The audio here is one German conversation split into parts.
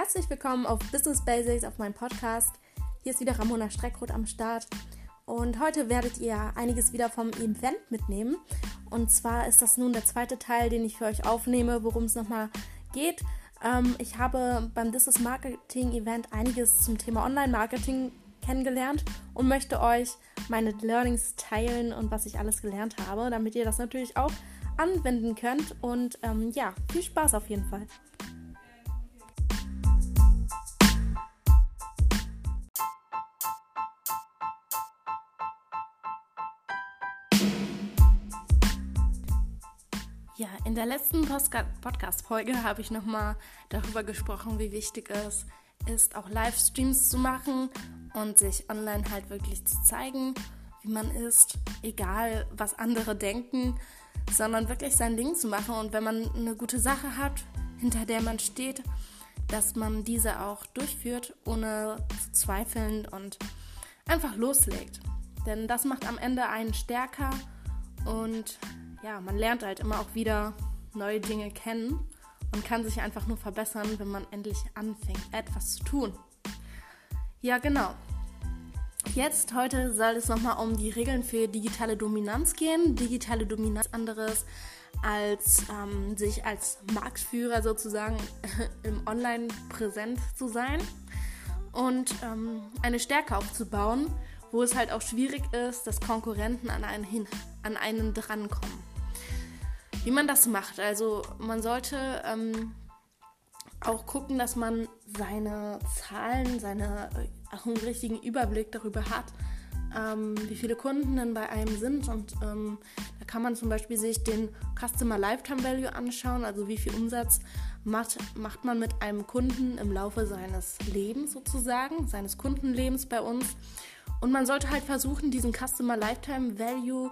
Herzlich willkommen auf Business Basics, auf meinem Podcast. Hier ist wieder Ramona Streckrot am Start und heute werdet ihr einiges wieder vom Event mitnehmen. Und zwar ist das nun der zweite Teil, den ich für euch aufnehme, worum es nochmal geht. Ich habe beim This is Marketing Event einiges zum Thema Online-Marketing kennengelernt und möchte euch meine Learnings teilen und was ich alles gelernt habe, damit ihr das natürlich auch anwenden könnt. Und ja, viel Spaß auf jeden Fall. Ja, in der letzten Podcast-Folge habe ich nochmal darüber gesprochen, wie wichtig es ist, auch Livestreams zu machen und sich online halt wirklich zu zeigen, wie man ist, egal was andere denken, sondern wirklich sein Ding zu machen. Und wenn man eine gute Sache hat, hinter der man steht, dass man diese auch durchführt, ohne zu zweifeln und einfach loslegt. Denn das macht am Ende einen stärker und ja, man lernt halt immer auch wieder neue Dinge kennen und kann sich einfach nur verbessern, wenn man endlich anfängt, etwas zu tun. Ja, genau. Jetzt, heute soll es nochmal um die Regeln für digitale Dominanz gehen. Digitale Dominanz ist anderes als sich als Marktführer sozusagen im Online präsent zu sein und eine Stärke aufzubauen, wo es halt auch schwierig ist, dass Konkurrenten an einen drankommen. Wie man das macht, also man sollte auch gucken, dass man seine Zahlen, einen richtigen Überblick darüber hat, wie viele Kunden denn bei einem sind, und da kann man zum Beispiel sich den Customer Lifetime Value anschauen, also wie viel Umsatz macht man mit einem Kunden im Laufe seines Lebens sozusagen, seines Kundenlebens bei uns. Und man sollte halt versuchen, diesen Customer Lifetime Value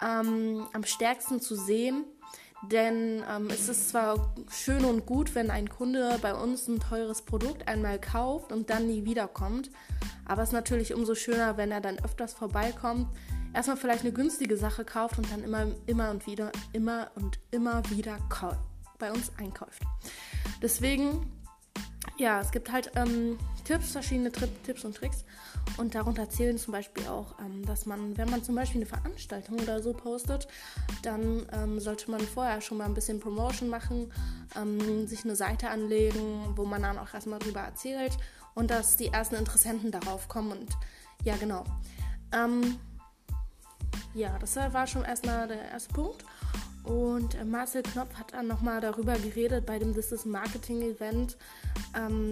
am stärksten zu sehen, denn es ist zwar schön und gut, wenn ein Kunde bei uns ein teures Produkt einmal kauft und dann nie wiederkommt, aber es ist natürlich umso schöner, wenn er dann öfters vorbeikommt, erstmal vielleicht eine günstige Sache kauft und dann immer und immer wieder bei uns einkauft. Deswegen, ja, es gibt halt Tipps, verschiedene Tipps und Tricks, und darunter zählen zum Beispiel auch, dass man, wenn man zum Beispiel eine Veranstaltung oder so postet, dann sollte man vorher schon mal ein bisschen Promotion machen, sich eine Seite anlegen, wo man dann auch erstmal drüber erzählt und dass die ersten Interessenten darauf kommen. Und ja, genau. Ja, das war schon erstmal der erste Punkt. Und Marcel Knopf hat dann nochmal darüber geredet bei dem This is Marketing Event,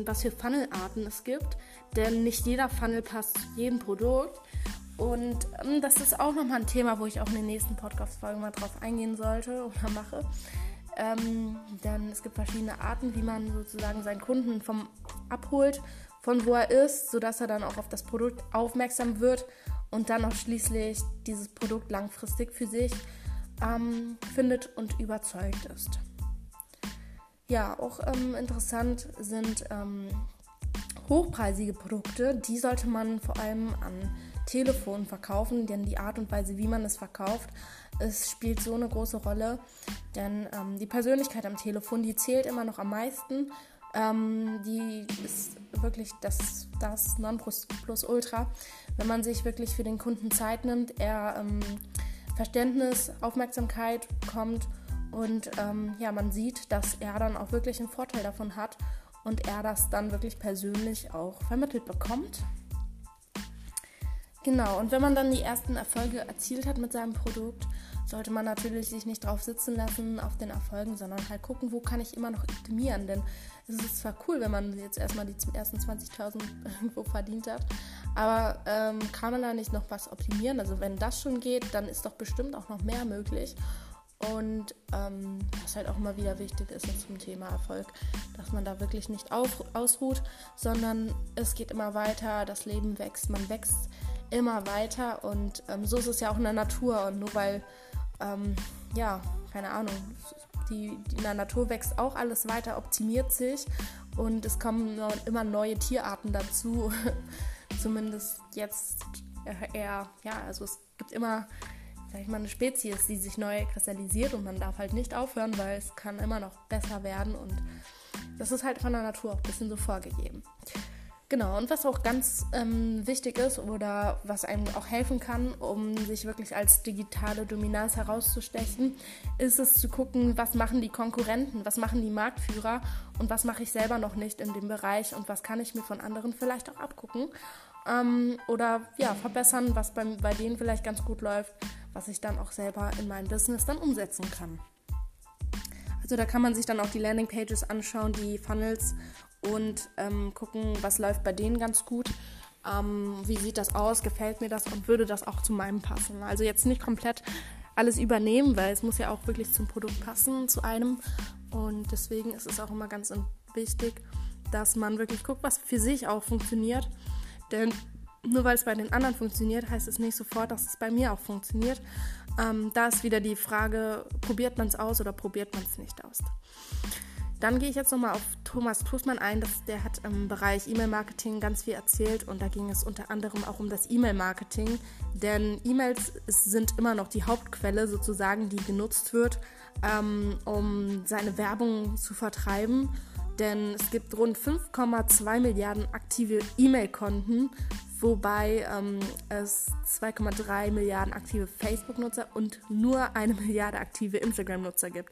was für Funnelarten es gibt, denn nicht jeder Funnel passt zu jedem Produkt, und das ist auch nochmal ein Thema, wo ich auch in den nächsten Podcast-Folgen mal drauf eingehen sollte oder mache, denn es gibt verschiedene Arten, wie man sozusagen seinen Kunden vom abholt, von wo er ist, sodass er dann auch auf das Produkt aufmerksam wird und dann auch schließlich dieses Produkt langfristig für sich findet und überzeugt ist. Ja, auch interessant sind hochpreisige Produkte. Die sollte man vor allem an Telefon verkaufen, denn die Art und Weise, wie man es verkauft, spielt so eine große Rolle. Denn die Persönlichkeit am Telefon, die zählt immer noch am meisten. Die ist wirklich das Nonplusultra. Wenn man sich wirklich für den Kunden Zeit nimmt, er Verständnis, Aufmerksamkeit kommt, und ja, man sieht, dass er dann auch wirklich einen Vorteil davon hat und er das dann wirklich persönlich auch vermittelt bekommt. Genau, und wenn man dann die ersten Erfolge erzielt hat mit seinem Produkt, sollte man natürlich sich nicht drauf sitzen lassen auf den Erfolgen, sondern halt gucken, wo kann ich immer noch optimieren, denn es ist zwar cool, wenn man jetzt erstmal die ersten 20.000 irgendwo verdient hat, aber kann man da nicht noch was optimieren? Also wenn das schon geht, dann ist doch bestimmt auch noch mehr möglich. Und was halt auch immer wieder wichtig ist zum Thema Erfolg, dass man da wirklich nicht ausruht, sondern es geht immer weiter, das Leben wächst, man wächst immer weiter, und so ist es ja auch in der Natur. Und nur weil, ja, keine Ahnung, die in der Natur wächst auch alles weiter, optimiert sich und es kommen immer neue Tierarten dazu, zumindest jetzt eher, ja, also es gibt immer, sag ich mal, eine Spezies, die sich neu kristallisiert, und man darf halt nicht aufhören, weil es kann immer noch besser werden, und Das ist halt von der Natur auch ein bisschen so vorgegeben. Genau, und was auch ganz wichtig ist oder was einem auch helfen kann, um sich wirklich als digitale Dominanz herauszustechen, ist es zu gucken, was machen die Konkurrenten, was machen die Marktführer und was mache ich selber noch nicht in dem Bereich und was kann ich mir von anderen vielleicht auch abgucken oder ja, verbessern, was bei denen vielleicht ganz gut läuft, was ich dann auch selber in meinem Business dann umsetzen kann. Also da kann man sich dann auch die Landingpages anschauen, die Funnels und gucken, was läuft bei denen ganz gut, wie sieht das aus, gefällt mir das und würde das auch zu meinem passen. Also jetzt nicht komplett alles übernehmen, weil es muss ja auch wirklich zum Produkt passen, zu einem. Und deswegen ist es auch immer ganz wichtig, dass man wirklich guckt, was für sich auch funktioniert. Denn nur weil es bei den anderen funktioniert, heißt es nicht sofort, dass es bei mir auch funktioniert. Da ist wieder die Frage, probiert man es aus oder probiert man es nicht aus? Dann gehe ich jetzt nochmal auf Thomas Toßmann ein. Der hat im Bereich E-Mail-Marketing ganz viel erzählt und da ging es unter anderem auch um das E-Mail-Marketing, denn E-Mails sind immer noch die Hauptquelle sozusagen, die genutzt wird, um seine Werbung zu vertreiben, denn es gibt rund 5,2 Milliarden aktive E-Mail-Konten, wobei es 2,3 Milliarden aktive Facebook-Nutzer und nur 1 Milliarde aktive Instagram-Nutzer gibt.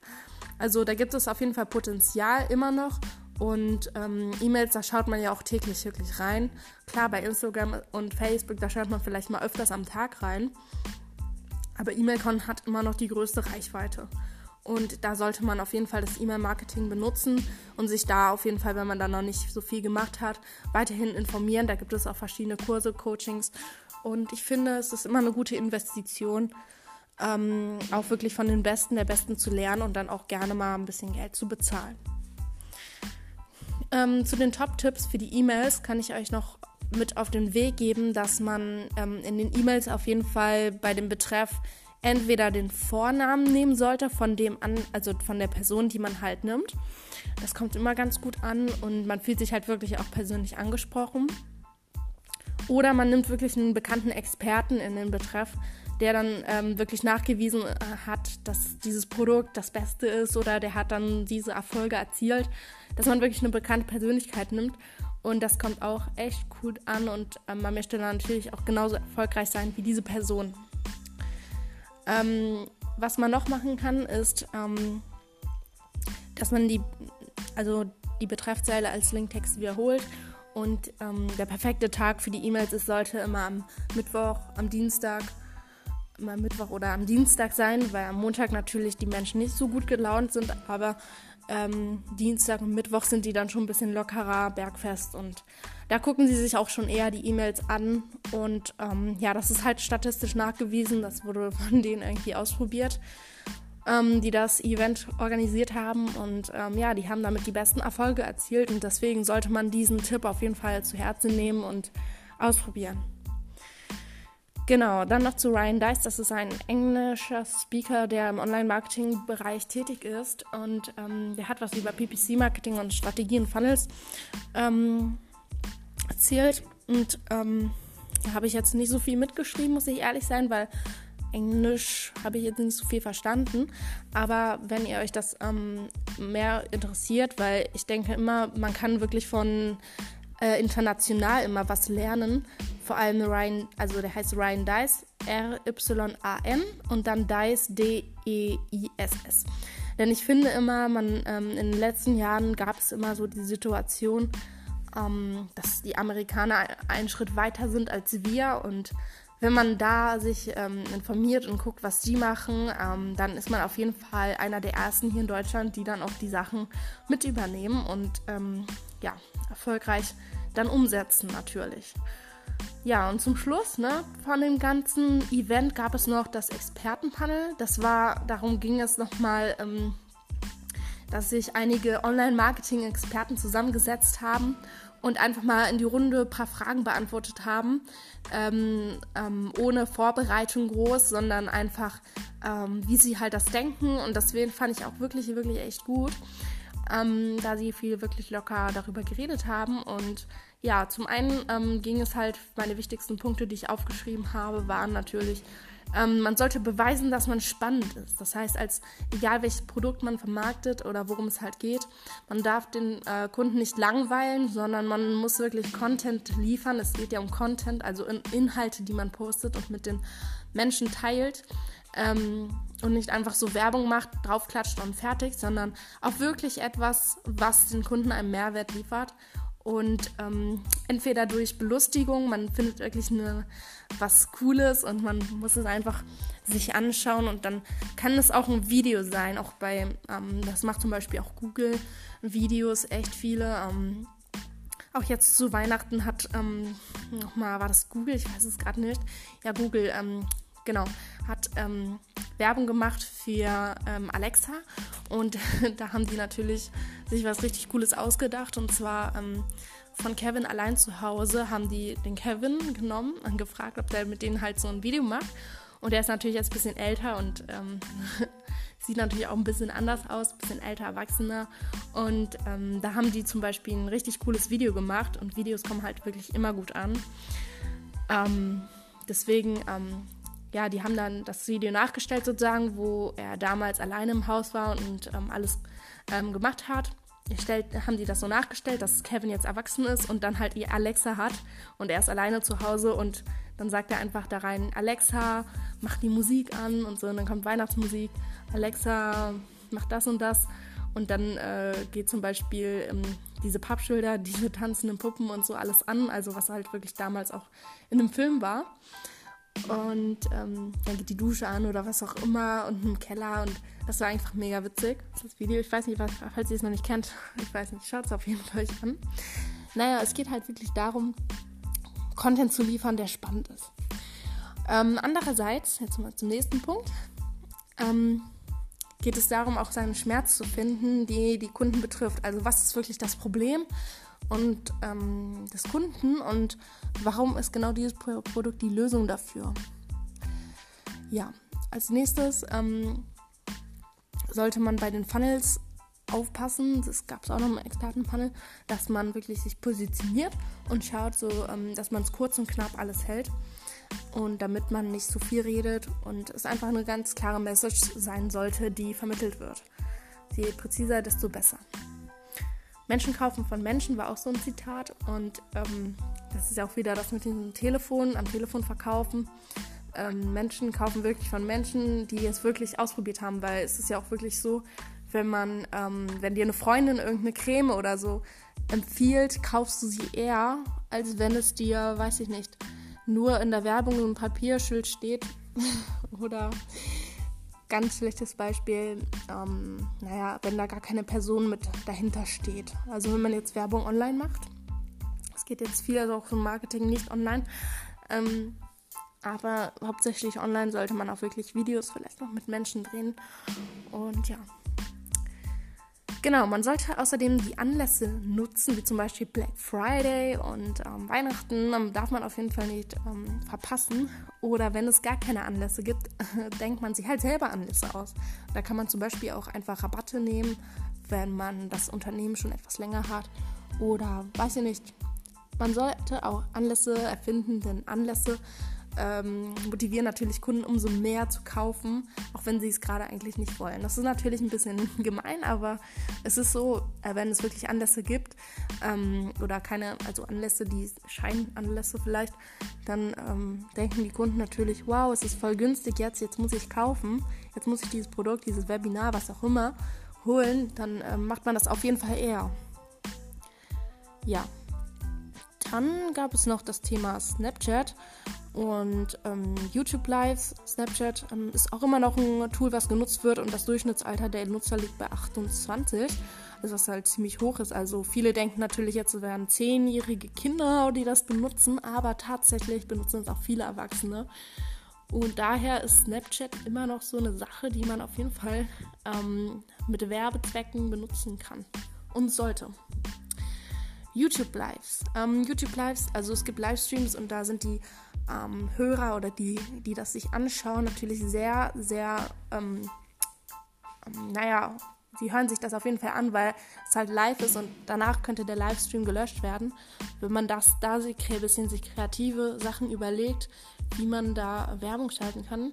Also da gibt es auf jeden Fall Potenzial immer noch und E-Mails, da schaut man ja auch täglich wirklich rein. Klar, bei Instagram und Facebook, da schaut man vielleicht mal öfters am Tag rein, aber E-Mail-Konten hat immer noch die größte Reichweite. Und da sollte man auf jeden Fall das E-Mail-Marketing benutzen und sich da auf jeden Fall, wenn man da noch nicht so viel gemacht hat, weiterhin informieren. Da gibt es auch verschiedene Kurse, Coachings und ich finde, es ist immer eine gute Investition, auch wirklich von den Besten der Besten zu lernen und dann auch gerne mal ein bisschen Geld zu bezahlen. Zu den Top-Tipps für die E-Mails kann ich euch noch mit auf den Weg geben, dass man in den E-Mails auf jeden Fall bei dem Betreff entweder den Vornamen nehmen sollte von der Person, die man halt nimmt. Das kommt immer ganz gut an und man fühlt sich halt wirklich auch persönlich angesprochen. Oder man nimmt wirklich einen bekannten Experten in den Betreff, der dann wirklich nachgewiesen hat, dass dieses Produkt das Beste ist oder der hat dann diese Erfolge erzielt, dass man wirklich eine bekannte Persönlichkeit nimmt und das kommt auch echt gut an und man möchte dann natürlich auch genauso erfolgreich sein wie diese Person. Was man noch machen kann, ist, dass man die Betreffzeile als Linktext wiederholt. Und der perfekte Tag für die E-Mails sollte immer am Dienstag sein, weil am Montag natürlich die Menschen nicht so gut gelaunt sind, aber Dienstag und Mittwoch sind die dann schon ein bisschen lockerer, bergfest und da gucken sie sich auch schon eher die E-Mails an und ja, das ist halt statistisch nachgewiesen, das wurde von denen irgendwie ausprobiert, die das Event organisiert haben und ja, die haben damit die besten Erfolge erzielt und deswegen sollte man diesen Tipp auf jeden Fall zu Herzen nehmen und ausprobieren. Genau, dann noch zu Ryan Deiss, das ist ein englischer Speaker, der im Online-Marketing-Bereich tätig ist und der hat was über PPC-Marketing und Strategien Funnels erzählt und da habe ich jetzt nicht so viel mitgeschrieben, muss ich ehrlich sein, weil Englisch habe ich jetzt nicht so viel verstanden, aber wenn ihr euch das mehr interessiert, weil ich denke immer, man kann wirklich von international immer was lernen. Vor allem Ryan, also der heißt Ryan Deiss, R-Y-A-N und dann Deiss, D-E-I-S-S. Denn ich finde immer, in den letzten Jahren gab es immer so die Situation, dass die Amerikaner einen Schritt weiter sind als wir und wenn man da sich informiert und guckt, was die machen, dann ist man auf jeden Fall einer der Ersten hier in Deutschland, die dann auch die Sachen mit übernehmen und ja, erfolgreich dann umsetzen natürlich. Ja, und zum Schluss von dem ganzen Event gab es noch das Expertenpanel. Darum ging es nochmal, dass sich einige Online-Marketing-Experten zusammengesetzt haben und einfach mal in die Runde ein paar Fragen beantwortet haben, ohne Vorbereitung groß, sondern einfach, wie sie halt das denken. Und deswegen fand ich auch wirklich, wirklich echt gut, da sie viel wirklich locker darüber geredet haben. Und ja, zum einen ging es halt, meine wichtigsten Punkte, die ich aufgeschrieben habe, waren natürlich Man sollte beweisen, dass man spannend ist. Das heißt, egal welches Produkt man vermarktet oder worum es halt geht, man darf den Kunden nicht langweilen, sondern man muss wirklich Content liefern. Es geht ja um Content, also Inhalte, die man postet und mit den Menschen teilt. Und nicht einfach so Werbung macht, draufklatscht und fertig, sondern auch wirklich etwas, was den Kunden einen Mehrwert liefert. Und entweder durch Belustigung, man findet wirklich was Cooles und man muss es einfach sich anschauen, und dann kann es auch ein Video sein, auch das macht zum Beispiel auch Google Videos, echt viele. Auch jetzt zu Weihnachten war das Google, ich weiß es gerade nicht, ja Google, hat Werbung gemacht für Alexa, und da haben die natürlich sich was richtig Cooles ausgedacht, und zwar von Kevin allein zu Hause haben die den Kevin genommen und gefragt, ob der mit denen halt so ein Video macht, und der ist natürlich jetzt ein bisschen älter und sieht natürlich auch ein bisschen anders aus, ein bisschen älter, erwachsener, und da haben die zum Beispiel ein richtig cooles Video gemacht, und Videos kommen halt wirklich immer gut an. Deswegen die haben dann das Video nachgestellt sozusagen, wo er damals alleine im Haus war und alles gemacht hat. Haben die das so nachgestellt, dass Kevin jetzt erwachsen ist und dann halt ihr Alexa hat und er ist alleine zu Hause, und dann sagt er einfach da rein, Alexa, mach die Musik an und so, und dann kommt Weihnachtsmusik, Alexa, mach das und das, und dann geht zum Beispiel diese Pappschilder, diese tanzenden Puppen und so alles an, also was halt wirklich damals auch in einem Film war. Und dann geht die Dusche an oder was auch immer, und im Keller, und das war einfach mega witzig, das Video. Ich weiß nicht, falls ihr es noch nicht kennt, schaut es auf jeden Fall euch an. Naja, es geht halt wirklich darum, Content zu liefern, der spannend ist. Andererseits, jetzt mal zum nächsten Punkt, geht es darum, auch seinen Schmerz zu finden, die Kunden betrifft. Also was ist wirklich das Problem und des Kunden, und warum ist genau dieses Produkt die Lösung dafür? Ja, als nächstes sollte man bei den Funnels aufpassen, das gab es auch noch im Expertenpanel, dass man wirklich sich positioniert und schaut, so, dass man es kurz und knapp alles hält, und damit man nicht so viel redet und es einfach eine ganz klare Message sein sollte, die vermittelt wird. Je präziser, desto besser. Menschen kaufen von Menschen war auch so ein Zitat, und das ist ja auch wieder das mit dem Telefon, am Telefon verkaufen. Menschen kaufen wirklich von Menschen, die es wirklich ausprobiert haben, weil es ist ja auch wirklich so, wenn dir eine Freundin irgendeine Creme oder so empfiehlt, kaufst du sie eher, als wenn es dir, weiß ich nicht, nur in der Werbung ein Papierschild steht oder... Ganz schlechtes Beispiel, wenn da gar keine Person mit dahinter steht. Also wenn man jetzt Werbung online macht, es geht jetzt viel, also auch im Marketing nicht online, aber hauptsächlich online sollte man auch wirklich Videos vielleicht noch mit Menschen drehen, und ja. Genau, man sollte außerdem die Anlässe nutzen, wie zum Beispiel Black Friday und Weihnachten, darf man auf jeden Fall nicht verpassen. Oder wenn es gar keine Anlässe gibt, denkt man sich halt selber Anlässe aus. Da kann man zum Beispiel auch einfach Rabatte nehmen, wenn man das Unternehmen schon etwas länger hat. Oder, weiß ich nicht, man sollte auch Anlässe erfinden, denn Anlässe motivieren natürlich Kunden, umso mehr zu kaufen, auch wenn sie es gerade eigentlich nicht wollen. Das ist natürlich ein bisschen gemein, aber es ist so, wenn es wirklich Anlässe gibt oder keine, also Anlässe, die Scheinanlässe vielleicht, dann denken die Kunden natürlich, wow, es ist voll günstig jetzt muss ich kaufen, jetzt muss ich dieses Produkt, dieses Webinar, was auch immer, holen, dann macht man das auf jeden Fall eher. Ja. Dann gab es noch das Thema Snapchat und YouTube Lives. Snapchat ist auch immer noch ein Tool, was genutzt wird, und das Durchschnittsalter der Nutzer liegt bei 28, also was halt ziemlich hoch ist. Also viele denken natürlich jetzt, es wären 10-jährige Kinder, die das benutzen, aber tatsächlich benutzen es auch viele Erwachsene. Und daher ist Snapchat immer noch so eine Sache, die man auf jeden Fall mit Werbezwecken benutzen kann und sollte. YouTube Lives. YouTube Lives, also es gibt Livestreams, und da sind die Hörer oder die das sich anschauen, natürlich sehr, sehr, Sie hören sich das auf jeden Fall an, weil es halt live ist und danach könnte der Livestream gelöscht werden. Wenn man das da sich kreative Sachen überlegt, wie man da Werbung schalten kann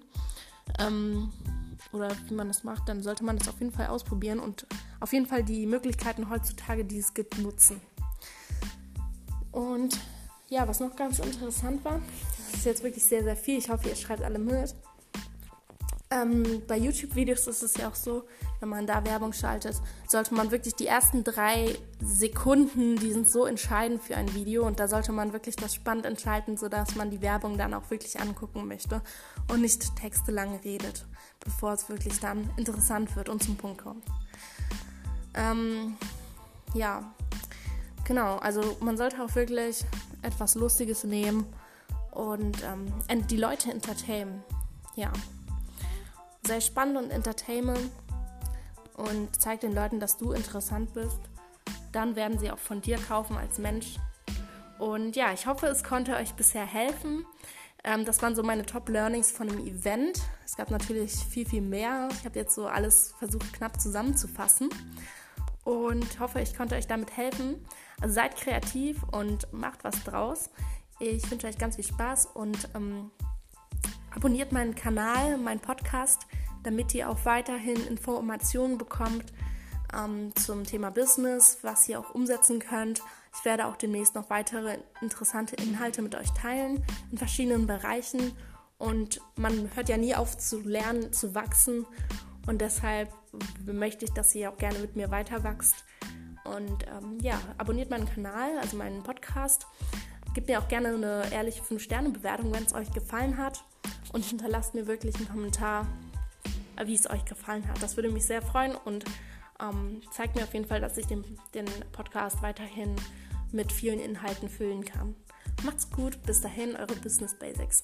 oder wie man das macht, dann sollte man das auf jeden Fall ausprobieren und auf jeden Fall die Möglichkeiten heutzutage, die es gibt, nutzen. Und ja, was noch ganz interessant war, das ist jetzt wirklich sehr, sehr viel, ich hoffe, ihr schreibt alle mit. Bei YouTube-Videos ist es ja auch so, wenn man da Werbung schaltet, sollte man wirklich die ersten 3 Sekunden, die sind so entscheidend für ein Video und da sollte man wirklich das spannend entscheiden, sodass man die Werbung dann auch wirklich angucken möchte und nicht textelang redet, bevor es wirklich dann interessant wird und zum Punkt kommt. Ja, genau, also man sollte auch wirklich etwas Lustiges nehmen und die Leute entertainen, ja. Sei spannend und entertainment und zeig den Leuten, dass du interessant bist. Dann werden sie auch von dir kaufen als Mensch. Und ja, ich hoffe, es konnte euch bisher helfen. Das waren so meine Top-Learnings von dem Event. Es gab natürlich viel, viel mehr. Ich habe jetzt so alles versucht, knapp zusammenzufassen. Und hoffe, ich konnte euch damit helfen. Also seid kreativ und macht was draus. Ich wünsche euch ganz viel Spaß und abonniert meinen Kanal, meinen Podcast, damit ihr auch weiterhin Informationen bekommt zum Thema Business, was ihr auch umsetzen könnt. Ich werde auch demnächst noch weitere interessante Inhalte mit euch teilen in verschiedenen Bereichen und man hört ja nie auf zu lernen, zu wachsen und deshalb möchte ich, dass ihr auch gerne mit mir weiter wächst. Und ja, abonniert meinen Kanal, also meinen Podcast. Gebt mir auch gerne eine ehrliche 5-Sterne-Bewertung, wenn es euch gefallen hat. Und hinterlasst mir wirklich einen Kommentar, wie es euch gefallen hat. Das würde mich sehr freuen und zeigt mir auf jeden Fall, dass ich den Podcast weiterhin mit vielen Inhalten füllen kann. Macht's gut, bis dahin, eure Business Basics.